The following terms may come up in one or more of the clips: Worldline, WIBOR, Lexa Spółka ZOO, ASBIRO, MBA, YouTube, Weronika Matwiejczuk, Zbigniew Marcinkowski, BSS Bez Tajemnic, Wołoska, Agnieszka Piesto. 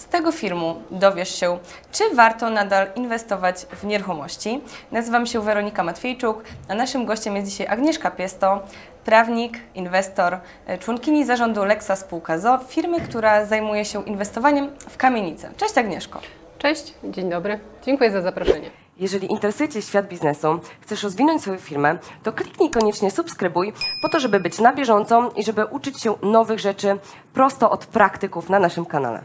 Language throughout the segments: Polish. Z tego filmu dowiesz się, czy warto nadal inwestować w nieruchomości. Nazywam się Weronika Matwiejczuk, a naszym gościem jest dzisiaj Agnieszka Piesto, prawnik, inwestor, członkini zarządu Lexa Spółka ZOO, firmy, która zajmuje się inwestowaniem w kamienice. Cześć Agnieszko. Cześć, dzień dobry. Dziękuję za zaproszenie. Jeżeli interesujecie świat biznesu, chcesz rozwinąć swoją firmę, to kliknij koniecznie subskrybuj po to, żeby być na bieżąco i żeby uczyć się nowych rzeczy prosto od praktyków na naszym kanale.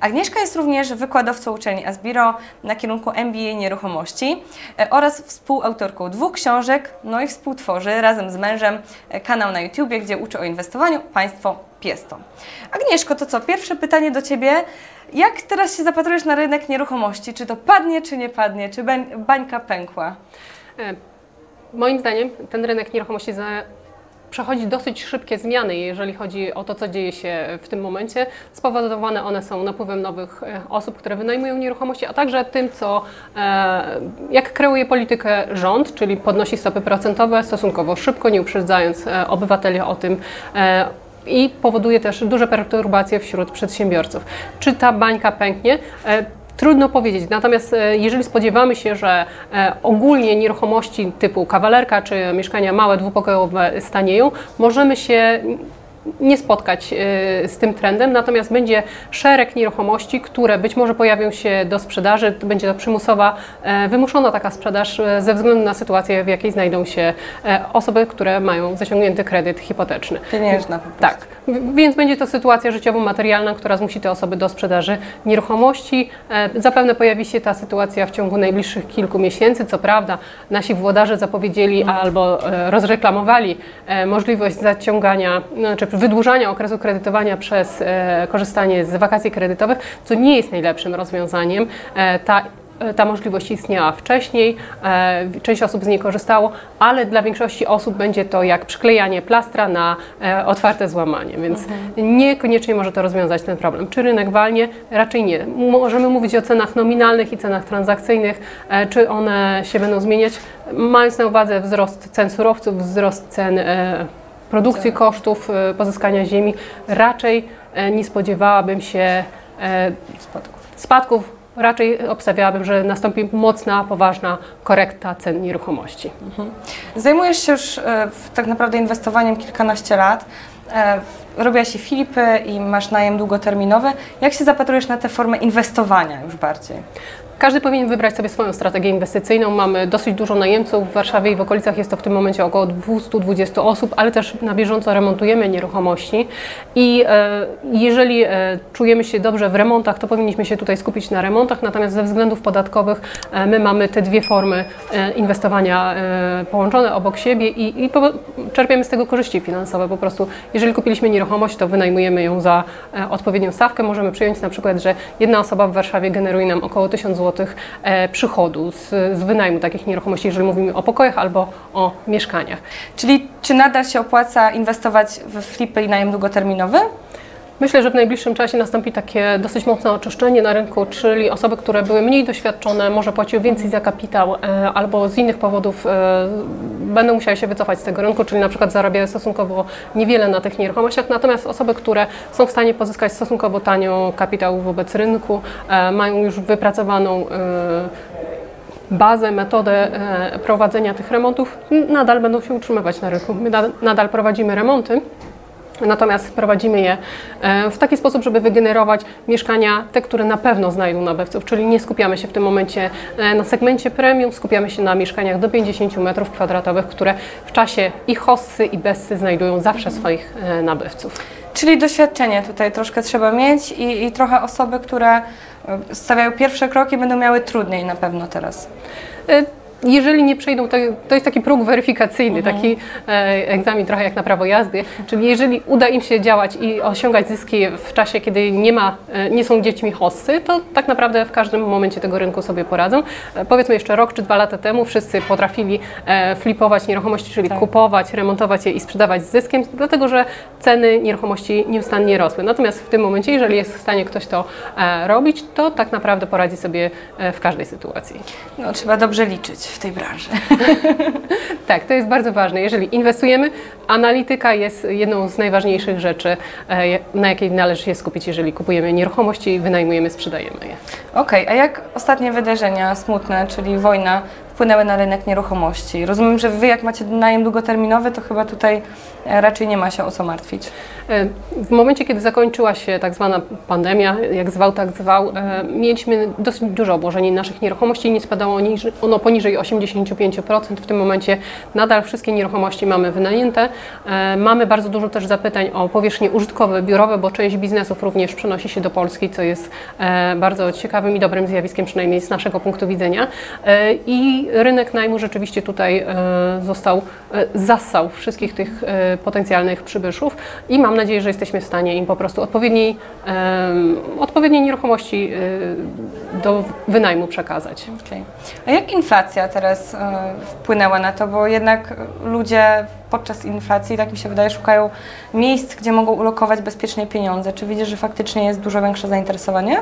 Agnieszka jest również wykładowcą uczelni ASBIRO na kierunku MBA Nieruchomości oraz współautorką 2 książek, no i współtworzy razem z mężem kanał na YouTubie, gdzie uczy o inwestowaniu Państwo Piesto. Agnieszko, to co? Pierwsze pytanie do Ciebie. Jak teraz się zapatrujesz na rynek nieruchomości? Czy to padnie, czy nie padnie? Czy bańka pękła? Moim zdaniem ten rynek nieruchomości przechodzi dosyć szybkie zmiany, jeżeli chodzi o to, co dzieje się w tym momencie. Spowodowane one są napływem nowych osób, które wynajmują nieruchomości, a także tym, jak kreuje politykę rząd, czyli podnosi stopy procentowe stosunkowo szybko, nie uprzedzając obywateli o tym, i powoduje też duże perturbacje wśród przedsiębiorców. Czy ta bańka pęknie? Trudno powiedzieć, natomiast jeżeli spodziewamy się, że ogólnie nieruchomości typu kawalerka czy mieszkania małe, dwupokojowe stanieją, możemy się nie spotkać z tym trendem, natomiast będzie szereg nieruchomości, które być może pojawią się do sprzedaży, będzie to przymusowa, wymuszona taka sprzedaż ze względu na sytuację, w jakiej znajdą się osoby, które mają zaciągnięty kredyt hipoteczny. Pieniężna po prostu. Tak, więc będzie to sytuacja życiowo-materialna, która zmusi te osoby do sprzedaży nieruchomości. Zapewne pojawi się ta sytuacja w ciągu najbliższych kilku miesięcy, co prawda nasi włodarze zapowiedzieli albo rozreklamowali możliwość zaciągania, czy wydłużania okresu kredytowania przez korzystanie z wakacji kredytowych, co nie jest najlepszym rozwiązaniem. Ta możliwość istniała wcześniej, część osób z niej korzystało, ale dla większości osób będzie to jak przyklejanie plastra na otwarte złamanie, więc niekoniecznie może to rozwiązać ten problem. Czy rynek walnie? Raczej nie. Możemy mówić o cenach nominalnych i cenach transakcyjnych, czy one się będą zmieniać, mając na uwadze wzrost cen surowców, wzrost cen produkcji, kosztów pozyskania ziemi. Raczej nie spodziewałabym się spadków. Raczej obstawiałabym, że nastąpi mocna, poważna korekta cen nieruchomości. Zajmujesz się już tak naprawdę inwestowaniem kilkanaście lat. Robiłaś i Filipy i masz najem długoterminowy. Jak się zapatrujesz na tę formę inwestowania już bardziej? Każdy powinien wybrać sobie swoją strategię inwestycyjną. Mamy dosyć dużo najemców w Warszawie i w okolicach. Jest to w tym momencie około 220 osób, ale też na bieżąco remontujemy nieruchomości. I jeżeli czujemy się dobrze w remontach, to powinniśmy się tutaj skupić na remontach. Natomiast ze względów podatkowych my mamy te dwie formy inwestowania połączone obok siebie i czerpiemy z tego korzyści finansowe. Po prostu jeżeli kupiliśmy nieruchomość, to wynajmujemy ją za odpowiednią stawkę. Możemy przyjąć na przykład, że jedna osoba w Warszawie generuje nam około 1000 zł przychodu z wynajmu takich nieruchomości, jeżeli mówimy o pokojach albo o mieszkaniach. Czyli czy nadal się opłaca inwestować w flipy i najem długoterminowy? Myślę, że w najbliższym czasie nastąpi takie dosyć mocne oczyszczenie na rynku, czyli osoby, które były mniej doświadczone, może płaciły więcej za kapitał albo z innych powodów będą musiały się wycofać z tego rynku, czyli na przykład zarabiały stosunkowo niewiele na tych nieruchomościach, natomiast osoby, które są w stanie pozyskać stosunkowo tanio kapitał wobec rynku, mają już wypracowaną bazę, metodę prowadzenia tych remontów, nadal będą się utrzymywać na rynku. My nadal prowadzimy remonty. Natomiast prowadzimy je w taki sposób, żeby wygenerować mieszkania, te, które na pewno znajdą nabywców, czyli nie skupiamy się w tym momencie na segmencie premium, skupiamy się na mieszkaniach do 50 metrów kwadratowych, które w czasie i hossy, i bessy znajdują zawsze swoich nabywców. Czyli doświadczenie tutaj troszkę trzeba mieć i trochę osoby, które stawiają pierwsze kroki, będą miały trudniej na pewno teraz. Jeżeli nie przejdą, to jest taki próg weryfikacyjny, taki egzamin trochę jak na prawo jazdy, czyli jeżeli uda im się działać i osiągać zyski w czasie, kiedy nie są dziećmi hossy, to tak naprawdę w każdym momencie tego rynku sobie poradzą. Powiedzmy jeszcze rok czy 2 lata temu wszyscy potrafili flipować nieruchomości, czyli kupować, remontować je i sprzedawać z zyskiem, dlatego że ceny nieruchomości nieustannie rosły. Natomiast w tym momencie, jeżeli jest w stanie ktoś to robić, to tak naprawdę poradzi sobie w każdej sytuacji. No, trzeba dobrze liczyć. w tej branży. Tak, to jest bardzo ważne. Jeżeli inwestujemy, analityka jest jedną z najważniejszych rzeczy, na jakiej należy się skupić, jeżeli kupujemy nieruchomości, wynajmujemy, sprzedajemy je. Okej, a jak ostatnie wydarzenia smutne, czyli wojna, wpłynęły na rynek nieruchomości? Rozumiem, że Wy jak macie najem długoterminowy, to chyba tutaj raczej nie ma się o co martwić. W momencie, kiedy zakończyła się tak zwana pandemia, jak zwał, tak zwał, mieliśmy dosyć dużo obłożeń naszych nieruchomości, nie spadało ono poniżej 85%. W tym momencie nadal wszystkie nieruchomości mamy wynajęte. Mamy bardzo dużo też zapytań o powierzchnie użytkowe, biurowe, bo część biznesów również przenosi się do Polski, co jest bardzo ciekawym i dobrym zjawiskiem, przynajmniej z naszego punktu widzenia. I rynek najmu rzeczywiście tutaj zassał wszystkich tych potencjalnych przybyszów i mam nadzieję, że jesteśmy w stanie im po prostu odpowiedniej nieruchomości do wynajmu przekazać. Okay. A jak inflacja teraz wpłynęła na to, bo jednak ludzie podczas inflacji, tak mi się wydaje, szukają miejsc, gdzie mogą ulokować bezpiecznie pieniądze. Czy widzisz, że faktycznie jest dużo większe zainteresowanie?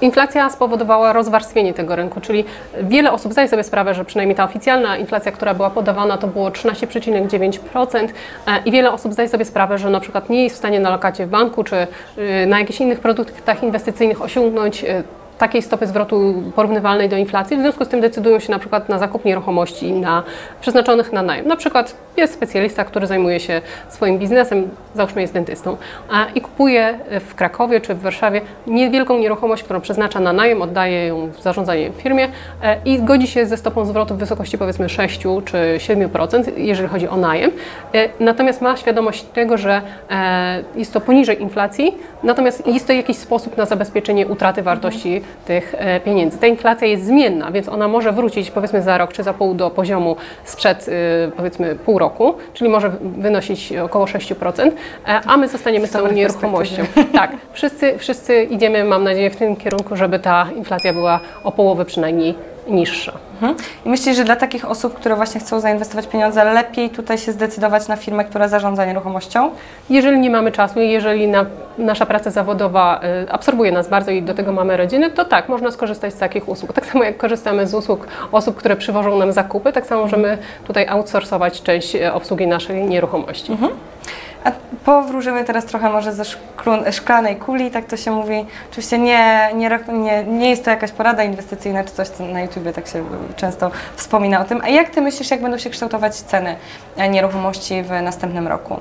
Inflacja spowodowała rozwarstwienie tego rynku, czyli wiele osób zdaje sobie sprawę, że przynajmniej ta oficjalna inflacja, która była podawana, to było 13,9% i wiele osób zdaje sobie sprawę, że na przykład nie jest w stanie na lokacie w banku czy na jakichś innych produktach inwestycyjnych osiągnąć takiej stopy zwrotu porównywalnej do inflacji, w związku z tym decydują się na przykład na zakup nieruchomości przeznaczonych na najem. Na przykład jest specjalista, który zajmuje się swoim biznesem, załóżmy jest dentystą, i kupuje w Krakowie czy w Warszawie niewielką nieruchomość, którą przeznacza na najem, oddaje ją w zarządzanie firmie i godzi się ze stopą zwrotu w wysokości powiedzmy 6 czy 7%, jeżeli chodzi o najem. Natomiast ma świadomość tego, że jest to poniżej inflacji, natomiast jest to jakiś sposób na zabezpieczenie utraty wartości tych pieniędzy. Ta inflacja jest zmienna, więc ona może wrócić powiedzmy za rok czy za pół do poziomu sprzed powiedzmy pół roku, czyli może wynosić około 6%, a my zostaniemy z tą nieruchomością. Tak, wszyscy idziemy, mam nadzieję, w tym kierunku, żeby ta inflacja była o połowę przynajmniej niższa. I myślisz, że dla takich osób, które właśnie chcą zainwestować pieniądze, lepiej tutaj się zdecydować na firmę, która zarządza nieruchomością? Jeżeli nie mamy czasu i jeżeli nasza praca zawodowa absorbuje nas bardzo i do tego mamy rodzinę, to tak, można skorzystać z takich usług. Tak samo jak korzystamy z usług osób, które przywożą nam zakupy, tak samo możemy tutaj outsourcować część obsługi naszej nieruchomości. A powróżymy teraz trochę może ze szklanej kuli, tak to się mówi. Oczywiście nie jest to jakaś porada inwestycyjna czy coś, co na YouTubie tak się często wspomina o tym. A jak Ty myślisz, jak będą się kształtować ceny nieruchomości w następnym roku?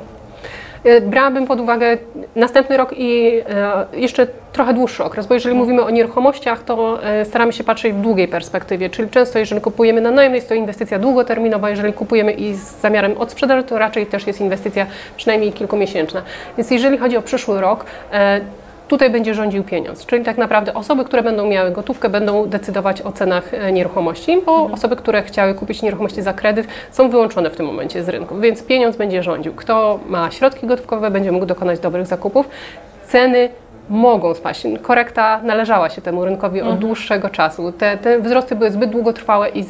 Brałabym pod uwagę następny rok i jeszcze trochę dłuższy okres, bo jeżeli mówimy o nieruchomościach, to staramy się patrzeć w długiej perspektywie, czyli często jeżeli kupujemy na najem, jest to inwestycja długoterminowa, jeżeli kupujemy i z zamiarem odsprzedaży, to raczej też jest inwestycja przynajmniej kilkumiesięczna. Więc jeżeli chodzi o przyszły rok, tutaj będzie rządził pieniądz, czyli tak naprawdę osoby, które będą miały gotówkę, będą decydować o cenach nieruchomości, bo osoby, które chciały kupić nieruchomości za kredyt, są wyłączone w tym momencie z rynku, więc pieniądz będzie rządził. Kto ma środki gotówkowe, będzie mógł dokonać dobrych zakupów. Ceny mogą spaść. Korekta należała się temu rynkowi od dłuższego czasu. Te wzrosty były zbyt długotrwałe i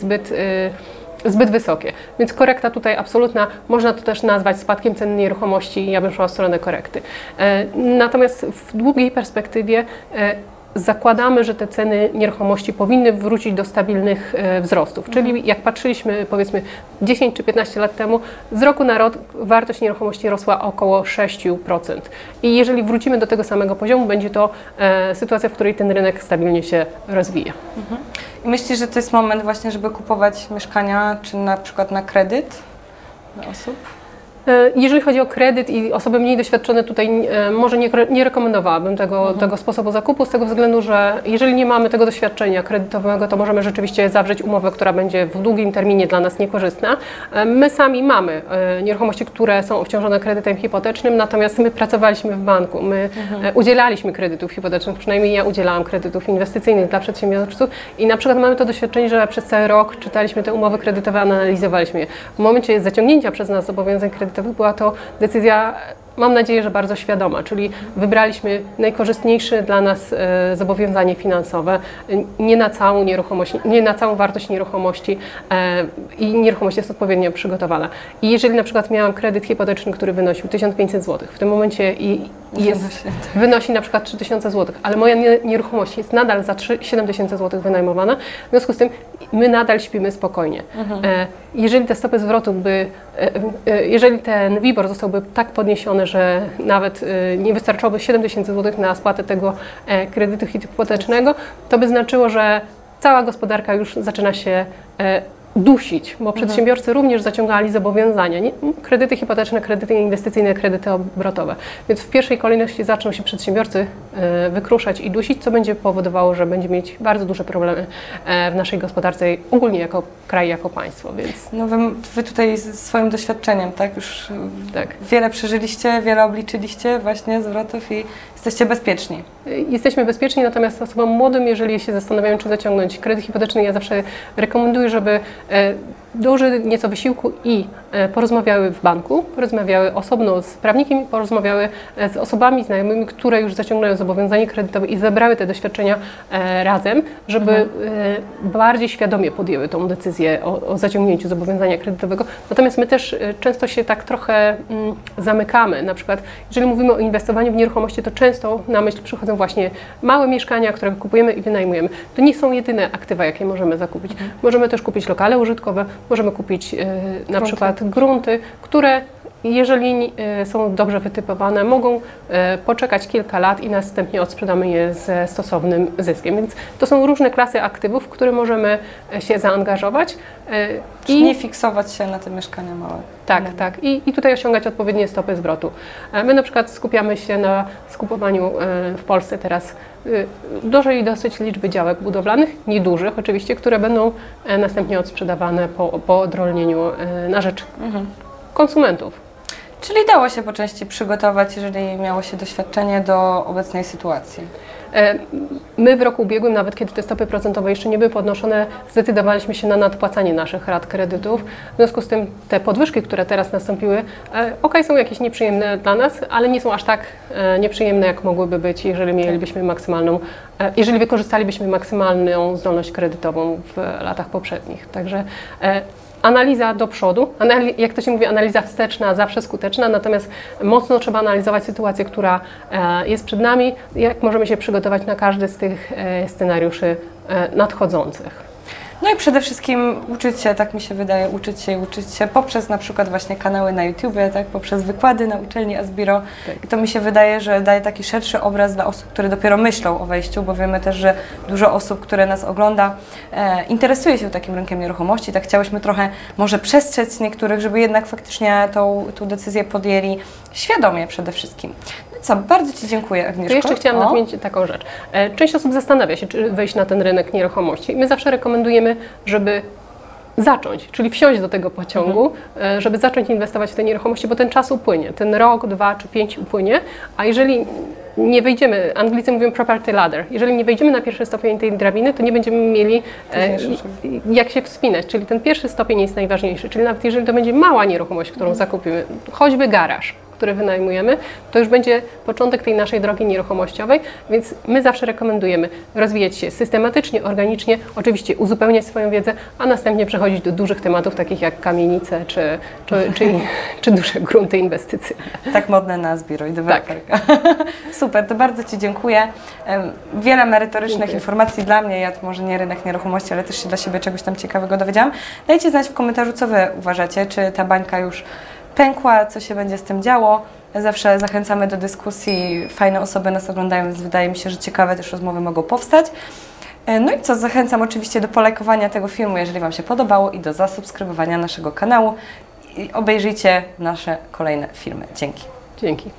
zbyt wysokie, więc korekta tutaj absolutna, można to też nazwać spadkiem cen nieruchomości, ja bym szła w stronę korekty. Natomiast w długiej perspektywie zakładamy, że te ceny nieruchomości powinny wrócić do stabilnych wzrostów, czyli jak patrzyliśmy powiedzmy 10 czy 15 lat temu, z roku na rok wartość nieruchomości rosła około 6% i jeżeli wrócimy do tego samego poziomu, będzie to sytuacja, w której ten rynek stabilnie się rozwija. I myślisz, że to jest moment właśnie, żeby kupować mieszkania czy na przykład na kredyt dla osób? Jeżeli chodzi o kredyt i osoby mniej doświadczone, tutaj może nie rekomendowałabym tego sposobu zakupu, z tego względu, że jeżeli nie mamy tego doświadczenia kredytowego, to możemy rzeczywiście zawrzeć umowę, która będzie w długim terminie dla nas niekorzystna. My sami mamy nieruchomości, które są obciążone kredytem hipotecznym, natomiast my pracowaliśmy w banku, my udzielaliśmy kredytów hipotecznych, przynajmniej ja udzielałam kredytów inwestycyjnych dla przedsiębiorców i na przykład mamy to doświadczenie, że przez cały rok czytaliśmy te umowy kredytowe, analizowaliśmy je. W momencie zaciągnięcia przez nas zobowiązań kredytowych była to decyzja, mam nadzieję, że bardzo świadoma, czyli wybraliśmy najkorzystniejsze dla nas zobowiązanie finansowe, nie na całą wartość nieruchomości i nieruchomość jest odpowiednio przygotowana. I jeżeli na przykład miałam kredyt hipoteczny, który wynosił 1500 zł, w tym momencie jest, wynosi na przykład 3000 zł, ale moja nieruchomość jest nadal za 7000 zł wynajmowana, w związku z tym my nadal śpimy spokojnie. Jeżeli te stopy zwrotu by, jeżeli ten WIBOR zostałby tak podniesiony, że nawet nie wystarczyłoby 7000 zł na spłatę tego kredytu hipotecznego, to by znaczyło, że cała gospodarka już zaczyna się dusić, bo przedsiębiorcy również zaciągali zobowiązania, kredyty hipoteczne, kredyty inwestycyjne, kredyty obrotowe. Więc w pierwszej kolejności zaczną się przedsiębiorcy wykruszać i dusić, co będzie powodowało, że będziemy mieć bardzo duże problemy w naszej gospodarce ogólnie jako kraj, jako państwo. Więc... No wy tutaj swoim doświadczeniem, tak? Już tak. Wiele przeżyliście, wiele obliczyliście właśnie zwrotów i jesteście bezpieczni. Jesteśmy bezpieczni, natomiast osobom młodym, jeżeli się zastanawiają, czy zaciągnąć kredyt hipoteczny, ja zawsze rekomenduję, żeby dołożyły nieco wysiłku i porozmawiały w banku, porozmawiały osobno z prawnikiem, porozmawiały z osobami znajomymi, które już zaciągnęły zobowiązanie kredytowe i zebrały te doświadczenia razem, żeby bardziej świadomie podjęły tą decyzję o zaciągnięciu zobowiązania kredytowego. Natomiast my też często się tak trochę zamykamy. Na przykład, jeżeli mówimy o inwestowaniu w nieruchomości, to często na myśl przychodzą właśnie małe mieszkania, które kupujemy i wynajmujemy. To nie są jedyne aktywa, jakie możemy zakupić. Możemy też kupić lokale użytkowe, możemy kupić na przykład grunty, które jeżeli są dobrze wytypowane, mogą poczekać kilka lat i następnie odsprzedamy je ze stosownym zyskiem. Więc to są różne klasy aktywów, w które możemy się zaangażować. I nie fiksować się na te mieszkania małe. Tak, tak. I tutaj osiągać odpowiednie stopy zwrotu. My na przykład skupiamy się na skupowaniu w Polsce teraz dużej dosyć liczby działek budowlanych, niedużych oczywiście, które będą następnie odsprzedawane po odrolnieniu na rzecz konsumentów. Czyli dało się po części przygotować, jeżeli miało się doświadczenie do obecnej sytuacji? My w roku ubiegłym, nawet kiedy te stopy procentowe jeszcze nie były podnoszone, zdecydowaliśmy się na nadpłacanie naszych rat kredytów. W związku z tym te podwyżki, które teraz nastąpiły, okej, są jakieś nieprzyjemne dla nas, ale nie są aż tak nieprzyjemne, jak mogłyby być, jeżeli mielibyśmy maksymalną, jeżeli wykorzystalibyśmy maksymalną zdolność kredytową w latach poprzednich. Także analiza do przodu, jak to się mówi, analiza wsteczna, zawsze skuteczna, natomiast mocno trzeba analizować sytuację, która jest przed nami, jak możemy się przygotować na każdy z tych scenariuszy nadchodzących. No i przede wszystkim uczyć się, tak mi się wydaje, uczyć się poprzez na przykład właśnie kanały na YouTubie, tak, poprzez wykłady na uczelni ASBIRO. I to mi się wydaje, że daje taki szerszy obraz dla osób, które dopiero myślą o wejściu, bo wiemy też, że dużo osób, które nas ogląda, interesuje się takim rynkiem nieruchomości. Tak chciałyśmy trochę może przestrzec niektórych, żeby jednak faktycznie tą decyzję podjęli świadomie przede wszystkim. Co, bardzo Ci dziękuję, Agnieszko. To jeszcze chciałam nadmienić taką rzecz. Część osób zastanawia się, czy wejść na ten rynek nieruchomości. My zawsze rekomendujemy, żeby zacząć, czyli wsiąść do tego pociągu, żeby zacząć inwestować w te nieruchomości, bo ten czas upłynie. Ten rok, 2 czy 5 upłynie, a jeżeli nie wejdziemy, Anglicy mówią property ladder, jeżeli nie wejdziemy na pierwszy stopień tej drabiny, to nie będziemy mieli jak się wspinać, czyli ten pierwszy stopień jest najważniejszy, czyli nawet jeżeli to będzie mała nieruchomość, którą zakupimy, choćby garaż, które wynajmujemy, to już będzie początek tej naszej drogi nieruchomościowej, więc my zawsze rekomendujemy rozwijać się systematycznie, organicznie, oczywiście uzupełniać swoją wiedzę, a następnie przechodzić do dużych tematów, takich jak kamienice czy duże grunty inwestycyjne. Tak modne na ASBIRO i deweloperka. Tak. Super, to bardzo Ci dziękuję. Wiele merytorycznych informacji dla mnie, ja to może nie rynek nieruchomości, ale też się dla siebie czegoś tam ciekawego dowiedziałam. Dajcie znać w komentarzu, co Wy uważacie, czy ta bańka już pękła, co się będzie z tym działo. Zawsze zachęcamy do dyskusji, fajne osoby nas oglądają, więc wydaje mi się, że ciekawe też rozmowy mogą powstać. No i co, zachęcam oczywiście do polajkowania tego filmu, jeżeli Wam się podobało i do zasubskrybowania naszego kanału. I obejrzyjcie nasze kolejne filmy. Dzięki. Dzięki.